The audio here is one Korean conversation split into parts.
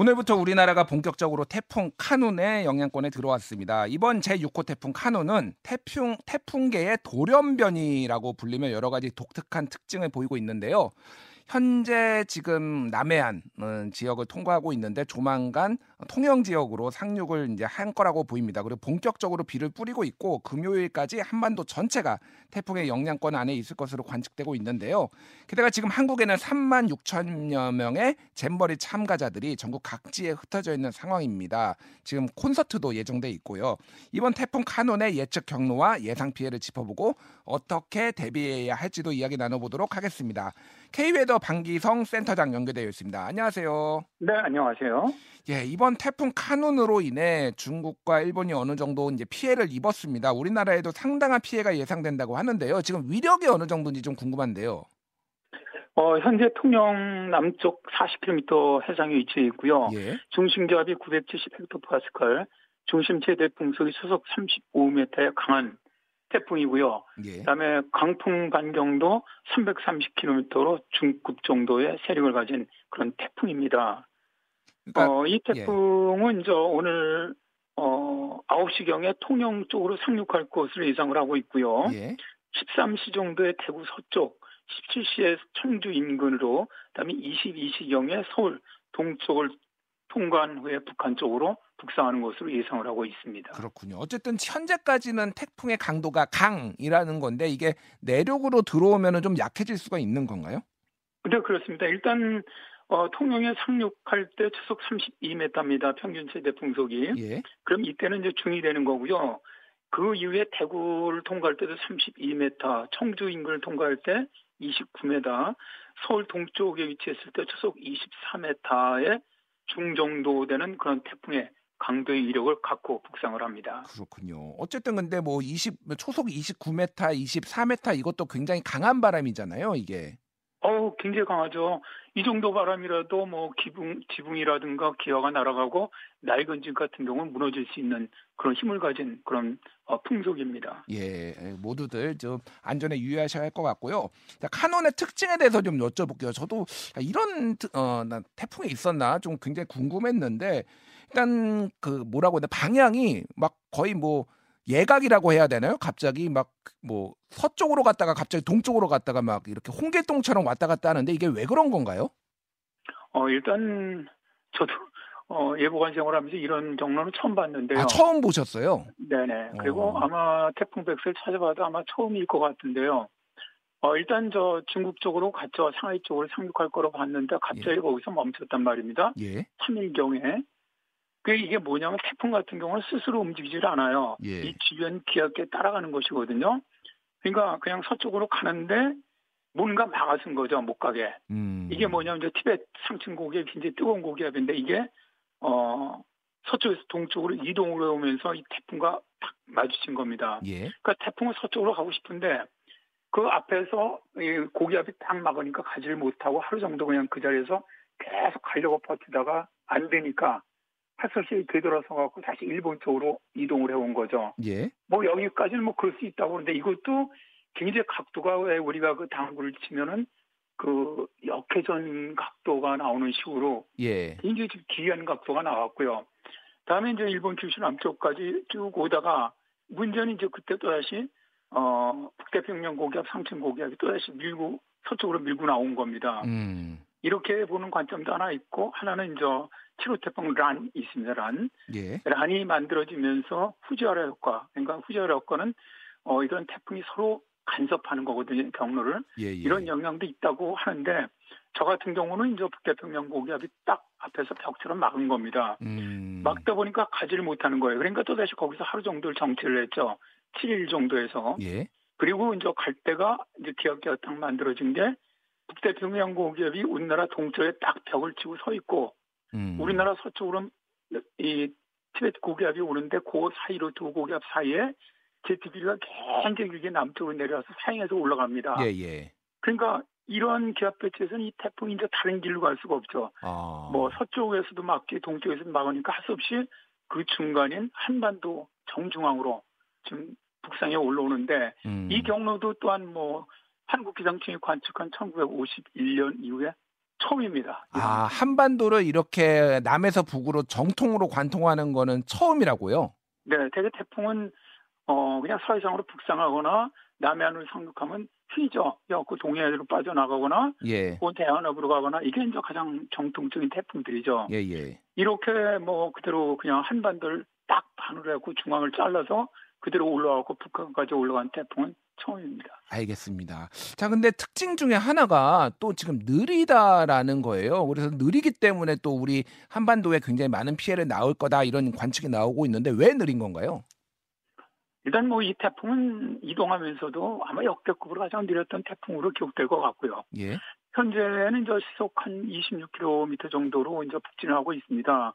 오늘부터 우리나라가 본격적으로 태풍 카눈의 영향권에 들어왔습니다. 이번 제6호 태풍 카눈은 태풍계의 돌연변이라고 불리며 여러 가지 독특한 특징을 보이고 있는데요. 현재 지금 남해안 지역을 통과하고 있는데 조만간 통영 지역으로 상륙을 이제 한 거라고 보입니다. 그리고 본격적으로 비를 뿌리고 있고 금요일까지 한반도 전체가 태풍의 영향권 안에 있을 것으로 관측되고 있는데요. 게다가 지금 한국에는 3만 6천여 명의 잼버리 참가자들이 전국 각지에 흩어져 있는 상황입니다. 지금 콘서트도 예정돼 있고요. 이번 태풍 카눈의 예측 경로와 예상 피해를 짚어보고 어떻게 대비해야 할지도 이야기 나눠보도록 하겠습니다. 케이웨더 반기성 센터장 연결되어 있습니다. 안녕하세요. 네, 안녕하세요. 예, 이번 태풍 카눈으로 인해 중국과 일본이 어느 정도 이제 피해를 입었습니다. 우리나라에도 상당한 피해가 예상된다고 하는데요. 지금 위력이 어느 정도인지 좀 궁금한데요. 현재 통영 남쪽 40km 해상에 위치해 있고요. 예. 중심기압이 970헥토파스칼, 중심 최대 풍속이 초속 35m의 강한 태풍이고요. 예. 그다음에 강풍 반경도 330km로 중급 정도의 세력을 가진 그런 태풍입니다. 그러니까, 이 태풍은 이제 오늘 9시경에 통영 쪽으로 상륙할 것으로 예상을 하고 있고요. 예. 13시 정도에 대구 서쪽, 17시에 청주 인근으로, 그다음에 22시경에 서울 동쪽을 통과한 후에 북한 쪽으로 북상하는 것으로 예상을 하고 있습니다. 그렇군요. 어쨌든 현재까지는 태풍의 강도가 강이라는 건데 이게 내륙으로 들어오면 좀 약해질 수가 있는 건가요? 네, 그렇습니다. 일단 통영에 상륙할 때 초속 32m입니다. 평균 최대 풍속이. 예. 그럼 이때는 이제 중이 되는 거고요. 그 이후에 대구를 통과할 때도 32m, 청주 인근을 통과할 때 29m, 서울 동쪽에 위치했을 때 초속 24m의 중정도 되는 그런 태풍의 강도의 이력을 갖고 북상을 합니다. 그렇군요. 어쨌든 근데 뭐 초속 29m, 24m 이것도 굉장히 강한 바람이잖아요, 이게. 굉장히 강하죠. 이 정도 바람이라도 뭐 지붕이라든가 기와가 날아가고 낡은 집 같은 경우는 무너질 수 있는 그런 힘을 가진 그런 풍속입니다. 예, 모두들 좀 안전에 유의하셔야 할 것 같고요. 자, 카눈의 특징에 대해서 좀 여쭤볼게요. 저도 이런 태풍이 있었나 좀 굉장히 궁금했는데 일단 그 뭐라고 해야 되나 방향이 막 거의 뭐 예각이라고 해야 되나요? 갑자기 막 뭐 서쪽으로 갔다가 갑자기 동쪽으로 갔다가 막 이렇게 홍길동처럼 왔다 갔다 하는데 이게 왜 그런 건가요? 일단 저도 예보관 생활하면서 이런 경로는 처음 봤는데요. 아, 처음 보셨어요? 네네. 그리고 아마 태풍 백스를 찾아봐도 아마 처음일 것 같은데요. 일단 저 중국 쪽으로 갔죠. 상하이 쪽으로 상륙할 거로 봤는데 갑자기 예. 거기서 멈췄단 말입니다. 예. 3일경에. 이게 뭐냐면 태풍 같은 경우는 스스로 움직이질 않아요. 예. 이 주변 기압에 따라가는 것이거든요. 그러니까 그냥 서쪽으로 가는데 뭔가 막아선 거죠. 못 가게. 이게 뭐냐면 이제 티벳 상층 고기압이 굉장히 뜨거운 고기압인데 이게 서쪽에서 동쪽으로 이동을 해오면서 이 태풍과 딱 마주친 겁니다. 예. 그러니까 태풍은 서쪽으로 가고 싶은데 그 앞에서 고기압이 딱 막으니까 가지를 못하고 하루 정도 그냥 그 자리에서 계속 가려고 버티다가 안 되니까 8시에 되돌아서 갖고 다시 일본 쪽으로 이동을 해온 거죠. 예. 뭐 여기까지는 뭐 그럴 수 있다고 하는데 이것도 굉장히 각도가 왜 우리가 그 당구를 치면은 그 역회전 각도가 나오는 식으로 예. 굉장히 기이한 각도가 나왔고요. 다음에 이제 일본 규슈 남쪽까지 쭉 오다가 문제는 이제 그때 또 다시 북태평양 고기압, 상층 고기압이 또 다시 밀고 서쪽으로 밀고 나온 겁니다. 이렇게 보는 관점도 하나 있고 하나는 이제 7호 태풍 란 있습니다. 란. 예. 란이 만들어지면서 후지와라 효과. 그러니까 후지와라 효과는 이런 태풍이 서로 간섭하는 거거든요. 경로를. 예, 예. 이런 영향도 있다고 하는데 저 같은 경우는 이제 북태평양 고기압이 딱 앞에서 벽처럼 막은 겁니다. 막다 보니까 가지를 못하는 거예요. 그러니까 또다시 거기서 하루 정도를 정체를 했죠. 7일 정도에서. 예. 그리고 이제 갈 때가 이제 기압계가 딱 만들어진 게 북태평양 고기압이 우리나라 동쪽에 딱 벽을 치고 서 있고 우리나라 서쪽으로 이 티벳 고기압이 오는데 그 사이로 두 고기압 사이에 제트기류가 굉장히 길게 남쪽으로 내려와서 상해에서 올라갑니다. 예예. 그러니까 이런 기압 배치에서는 이 태풍이 이제 다른 길로 갈 수가 없죠. 뭐 서쪽에서도 막기 동쪽에서도 막으니까 할 수 없이 그 중간인 한반도 정중앙으로 지금 북상에 올라오는데 이 경로도 또한 뭐 한국기상청이 관측한 1951년 이후에 처음입니다. 아, 한반도를 이렇게 남에서 북으로 정통으로 관통하는 거는 처음이라고요? 네, 대개 태풍은 그냥 서해상으로 북상하거나 남해안으로 상륙하면 휘죠. 그 동해안으로 빠져나가거나, 그 대한항으로 가거나, 이게 이제 가장 정통적인 태풍들이죠. 예. 이렇게 그대로 그냥 한반도를 딱 반으로 해서 중앙을 잘라서 그대로 올라가고 북한까지 올라간 태풍은 처음입니다. 알겠습니다. 자, 근데 특징 중에 하나가 또 지금 느리다라는 거예요. 그래서 느리기 때문에 또 우리 한반도에 굉장히 많은 피해를 나올 거다 이런 관측이 나오고 있는데 왜 느린 건가요? 일단 이 태풍은 이동하면서도 아마 역대급으로 가장 느렸던 태풍으로 기록될 것 같고요. 예. 현재는 시속 한 26km 정도로 북진하고 있습니다.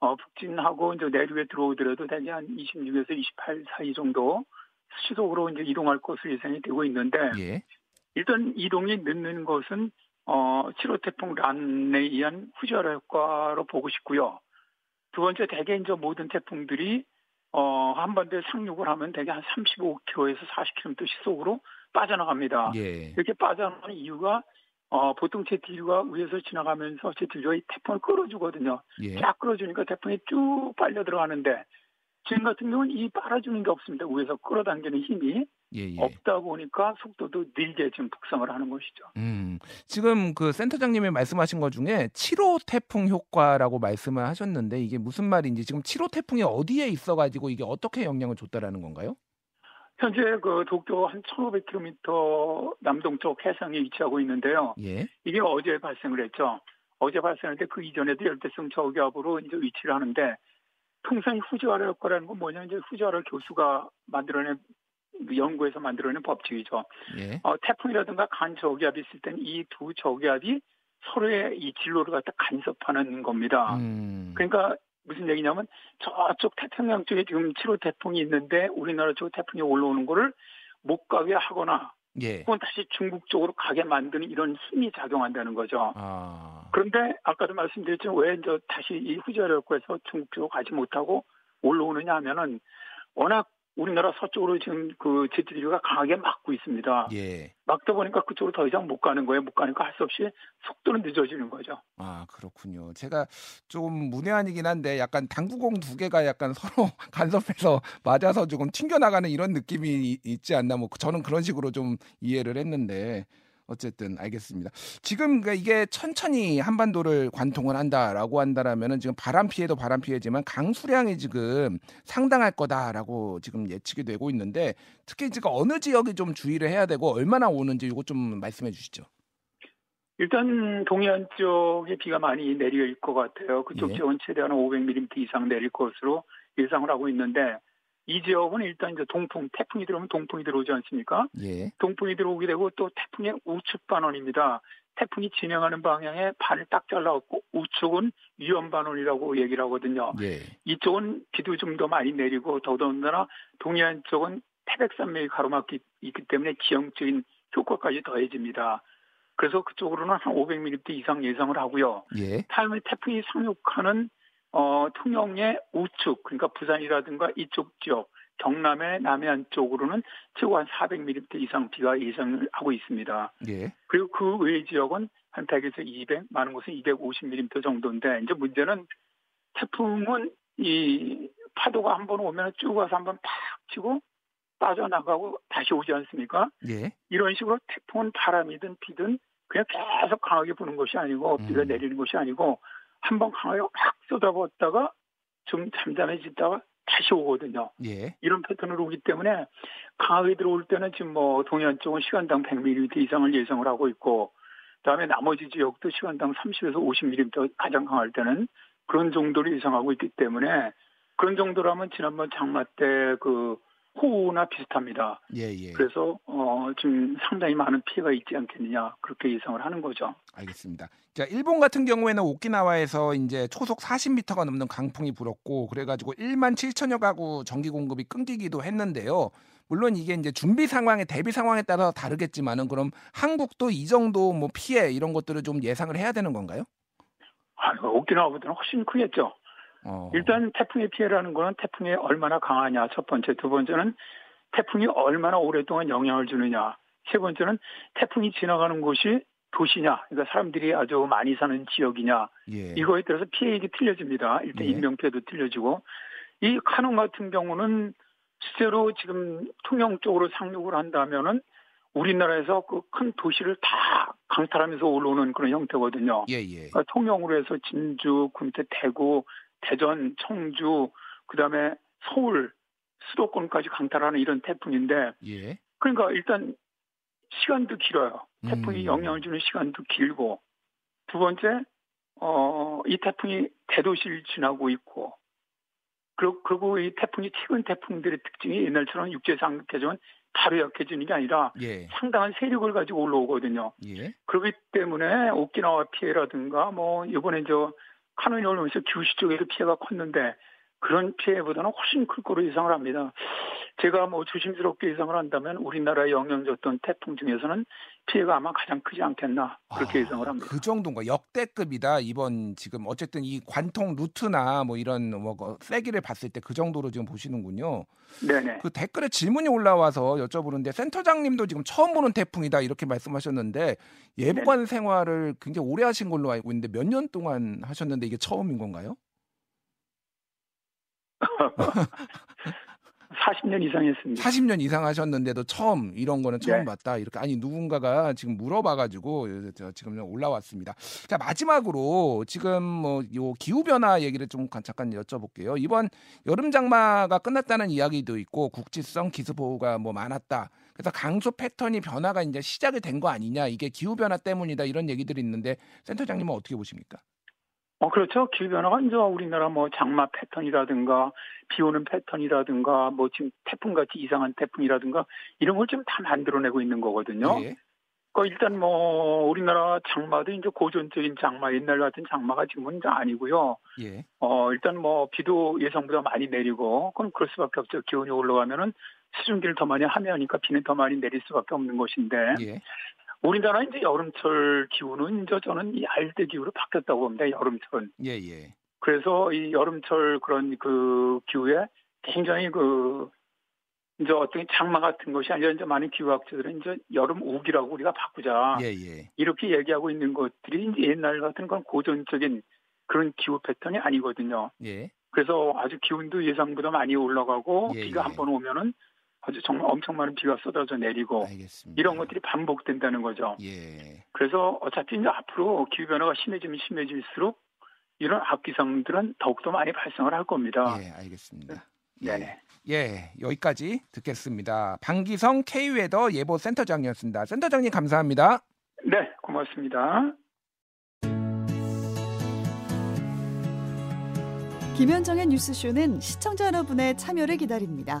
북진하고 내륙에 들어오더라도 대개 한 26에서 28 사이 정도 시속으로 이동할 것으로 예상이 되고 있는데, 예. 일단 이동이 늦는 것은 7호 태풍 란에 의한 후지와라 효과로 보고 싶고요. 두 번째, 대개 모든 태풍들이 한반도에 상륙을 하면 대개 한 35km에서 40km 시속으로 빠져나갑니다. 예. 이렇게 빠져나가는 이유가 보통 제트류가 위에서 지나가면서 제트류가 이 태풍을 끌어주거든요. 예. 쫙 끌어주니까 태풍이 쭉 빨려 들어가는데 지금 같은 경우는 이 빨아주는 게 없습니다. 위에서 끌어당기는 힘이 없다 보니까 속도도 늘게 지금 북상을 하는 것이죠. 지금 그 센터장님이 말씀하신 것 중에 7호 태풍 효과라고 말씀을 하셨는데 이게 무슨 말인지, 지금 7호 태풍이 어디에 있어가지고 이게 어떻게 영향을 줬다라는 건가요? 현재 도쿄 한 1,500km 남동쪽 해상에 위치하고 있는데요. 예. 이게 어제 발생을 했죠. 어제 발생했는데 그 이전에도 열대성 저기압으로 위치를 하는데, 통상 후지와라 효과라는 건 뭐냐면 후지와라 교수가 연구에서 만들어낸 법칙이죠. 예. 태풍이라든가 간 저기압이 있을 땐 이 두 저기압이 서로의 이 진로를 갖다 간섭하는 겁니다. 그러니까 무슨 얘기냐면 저쪽 태평양 쪽에 지금 7호 태풍이 있는데 우리나라 쪽 태풍이 올라오는 거를 못 가게 하거나, 그건 다시 중국 쪽으로 가게 만드는 이런 힘이 작용한다는 거죠. 아. 그런데 아까도 말씀드렸지만 왜 다시 이 후지와라 효과에서 중국 쪽으로 가지 못하고 올라오느냐 하면은 워낙 우리나라 서쪽으로 지금 그 제트류가 강하게 막고 있습니다. 예. 막다 보니까 그쪽으로 더 이상 못 가는 거예요. 못 가니까 할 수 없이 속도는 늦어지는 거죠. 아, 그렇군요. 제가 좀 문외한이긴 한데 약간 당구공 두 개가 약간 서로 간섭해서 맞아서 조금 튕겨나가는 이런 느낌이 있지 않나, 저는 그런 식으로 좀 이해를 했는데, 어쨌든 알겠습니다. 지금 이게 천천히 한반도를 관통을 한다라고 한다라면은 지금 바람 피해도 바람 피해지만 강수량이 지금 상당할 거다라고 지금 예측이 되고 있는데, 특히 지금 어느 지역이 좀 주의를 해야 되고 얼마나 오는지 이거 좀 말씀해 주시죠. 일단 동해안 쪽에 비가 많이 내릴 것 같아요. 그쪽 지역은 최대한 500mm 이상 내릴 것으로 예상을 하고 있는데, 이 지역은 일단 태풍이 들어오면 동풍이 들어오지 않습니까? 예. 동풍이 들어오게 되고 또 태풍의 우측 반원입니다. 태풍이 진행하는 방향에 발을 딱 잘라갖고 우측은 위험 반원이라고 얘기를 하거든요. 예. 이쪽은 비도 좀 더 많이 내리고 더더군다나 동해안 쪽은 태백산맥이 가로막기 있기 때문에 기형적인 효과까지 더해집니다. 그래서 그쪽으로는 한 500mm 이상 예상을 하고요. 예. 다음에 태풍이 상륙하는 통영의 우측, 그러니까 부산이라든가 이쪽 지역, 경남의 남해안 쪽으로는 최고 한 400mm 이상 비가 예상을 하고 있습니다. 예. 그리고 그 외 지역은 한 100에서 200, 많은 곳은 250mm 정도인데, 이제 문제는 태풍은 이 파도가 한 번 오면 쭉 와서 한 번 팍 치고 빠져나가고 다시 오지 않습니까? 예. 이런 식으로 태풍은 바람이든 비든 그냥 계속 강하게 부는 것이 아니고, 비가 내리는 것이 아니고, 한번 강하게 확 쏟아부었다가 좀 잠잠해지다가 다시 오거든요. 예. 이런 패턴으로 오기 때문에 강하게 들어올 때는 지금 동해안 쪽은 시간당 100mm 이상을 예상을 하고 있고, 그다음에 나머지 지역도 시간당 30에서 50mm 가장 강할 때는 그런 정도를 예상하고 있기 때문에, 그런 정도라면 지난번 장마 때 그 호우나 비슷합니다. 예. 그래서 지금 상당히 많은 피해가 있지 않겠느냐, 그렇게 예상을 하는 거죠. 알겠습니다. 자, 일본 같은 경우에는 오키나와에서 이제 초속 40m가 넘는 강풍이 불었고, 그래가지고 17,000여 가구 전기 공급이 끊기기도 했는데요. 물론 이게 이제 준비 상황에 대비 상황에 따라 다르겠지만은, 그럼 한국도 이 정도 피해 이런 것들을 좀 예상을 해야 되는 건가요? 오키나와보다는 훨씬 크겠죠. 일단 태풍의 피해라는 거는 태풍이 얼마나 강하냐, 첫 번째. 두 번째는 태풍이 얼마나 오랫동안 영향을 주느냐. 세 번째는 태풍이 지나가는 곳이 도시냐, 그러니까 사람들이 아주 많이 사는 지역이냐, 예. 이거에 따라서 피해액이 틀려집니다. 일단 예. 인명피해도 틀려지고, 이 카눈 같은 경우는 실제로 지금 통영 쪽으로 상륙을 한다면은 우리나라에서 그 큰 도시를 다 강탈하면서 올라오는 그런 형태거든요. 예, 예. 그러니까 통영으로 해서 진주, 대구, 대전, 청주, 그다음에 서울, 수도권까지 강탈하는 이런 태풍인데, 예. 그러니까 일단 시간도 길어요. 태풍이 영향을 주는 시간도 길고, 두 번째, 이 태풍이 대도시를 지나고 있고, 그리고 이 태풍이 최근 태풍들의 특징이 옛날처럼 육지에서 강력해지면 바로 약해지는 게 아니라 예. 상당한 세력을 가지고 올라오거든요. 예. 그렇기 때문에 오키나와 피해라든가 이번에 카눈이 올라오면서 규슈 쪽에서 피해가 컸는데 그런 피해보다는 훨씬 클 거로 예상을 합니다. 제가 조심스럽게 예상을 한다면 우리나라에 영향 줬던 태풍 중에서는 피해가 아마 가장 크지 않겠나 그렇게 예상을 합니다. 그 정도인가? 역대급이다. 이번 지금 어쨌든 이 관통 루트나 이런 세기를 봤을 때 그 정도로 지금 보시는군요. 네네. 그 댓글에 질문이 올라와서 여쭤보는데 센터장님도 지금 처음 보는 태풍이다 이렇게 말씀하셨는데 예보관 네네. 생활을 굉장히 오래 하신 걸로 알고 있는데 몇 년 동안 하셨는데 이게 처음인 건가요? 40년 이상 했습니다. 40년 이상 하셨는데도 처음 이런 거는 처음 네. 봤다. 이렇게 누군가가 지금 물어봐가지고 제가 지금 올라왔습니다. 자 마지막으로 지금 요 기후 변화 얘기를 좀 잠깐 여쭤볼게요. 이번 여름 장마가 끝났다는 이야기도 있고 국지성 기습 보호가 많았다. 그래서 강수 패턴이 변화가 이제 시작이 된 거 아니냐. 이게 기후 변화 때문이다 이런 얘기들이 있는데 센터장님은 어떻게 보십니까? 그렇죠. 기후변화가 이제 우리나라 장마 패턴이라든가, 비 오는 패턴이라든가, 지금 태풍같이 이상한 태풍이라든가, 이런 걸 지금 다 만들어내고 있는 거거든요. 예. 그러니까 일단 우리나라 장마도 이제 고전적인 장마, 옛날 같은 장마가 지금은 이제 아니고요. 예. 일단 비도 예상보다 많이 내리고, 그럼 그럴 수밖에 없죠. 기온이 올라가면은 수증기를 더 많이 함유하니까 비는 더 많이 내릴 수밖에 없는 것인데. 예. 우리나라 이제 여름철 기후는 이제 저는 이 알대 기후로 바뀌었다고 봅니다. 여름철은. 예예. 그래서 이 여름철 그런 그 기후에 굉장히 그 이제 어떤 장마 같은 것이 아니라 이제 많은 기후학자들은 이제 여름 우기라고 우리가 바꾸자. 예예. 이렇게 얘기하고 있는 것들이 이제 옛날 같은 그런 고전적인 그런 기후 패턴이 아니거든요. 예. 그래서 아주 기온도 예상보다 많이 올라가고 예예. 비가 한번 오면은. 아주 정말 엄청 많은 비가 쏟아져 내리고 알겠습니다. 이런 것들이 반복된다는 거죠. 예. 그래서 어차피 이제 앞으로 기후 변화가 심해지면 심해질수록 이런 악기상들은 더욱더 많이 발생을 할 겁니다. 예, 알겠습니다. 네네. 예, 여기까지 듣겠습니다. 반기성 케이웨더 예보센터장이었습니다. 센터장님 감사합니다. 네, 고맙습니다. 김현정의 뉴스쇼는 시청자 여러분의 참여를 기다립니다.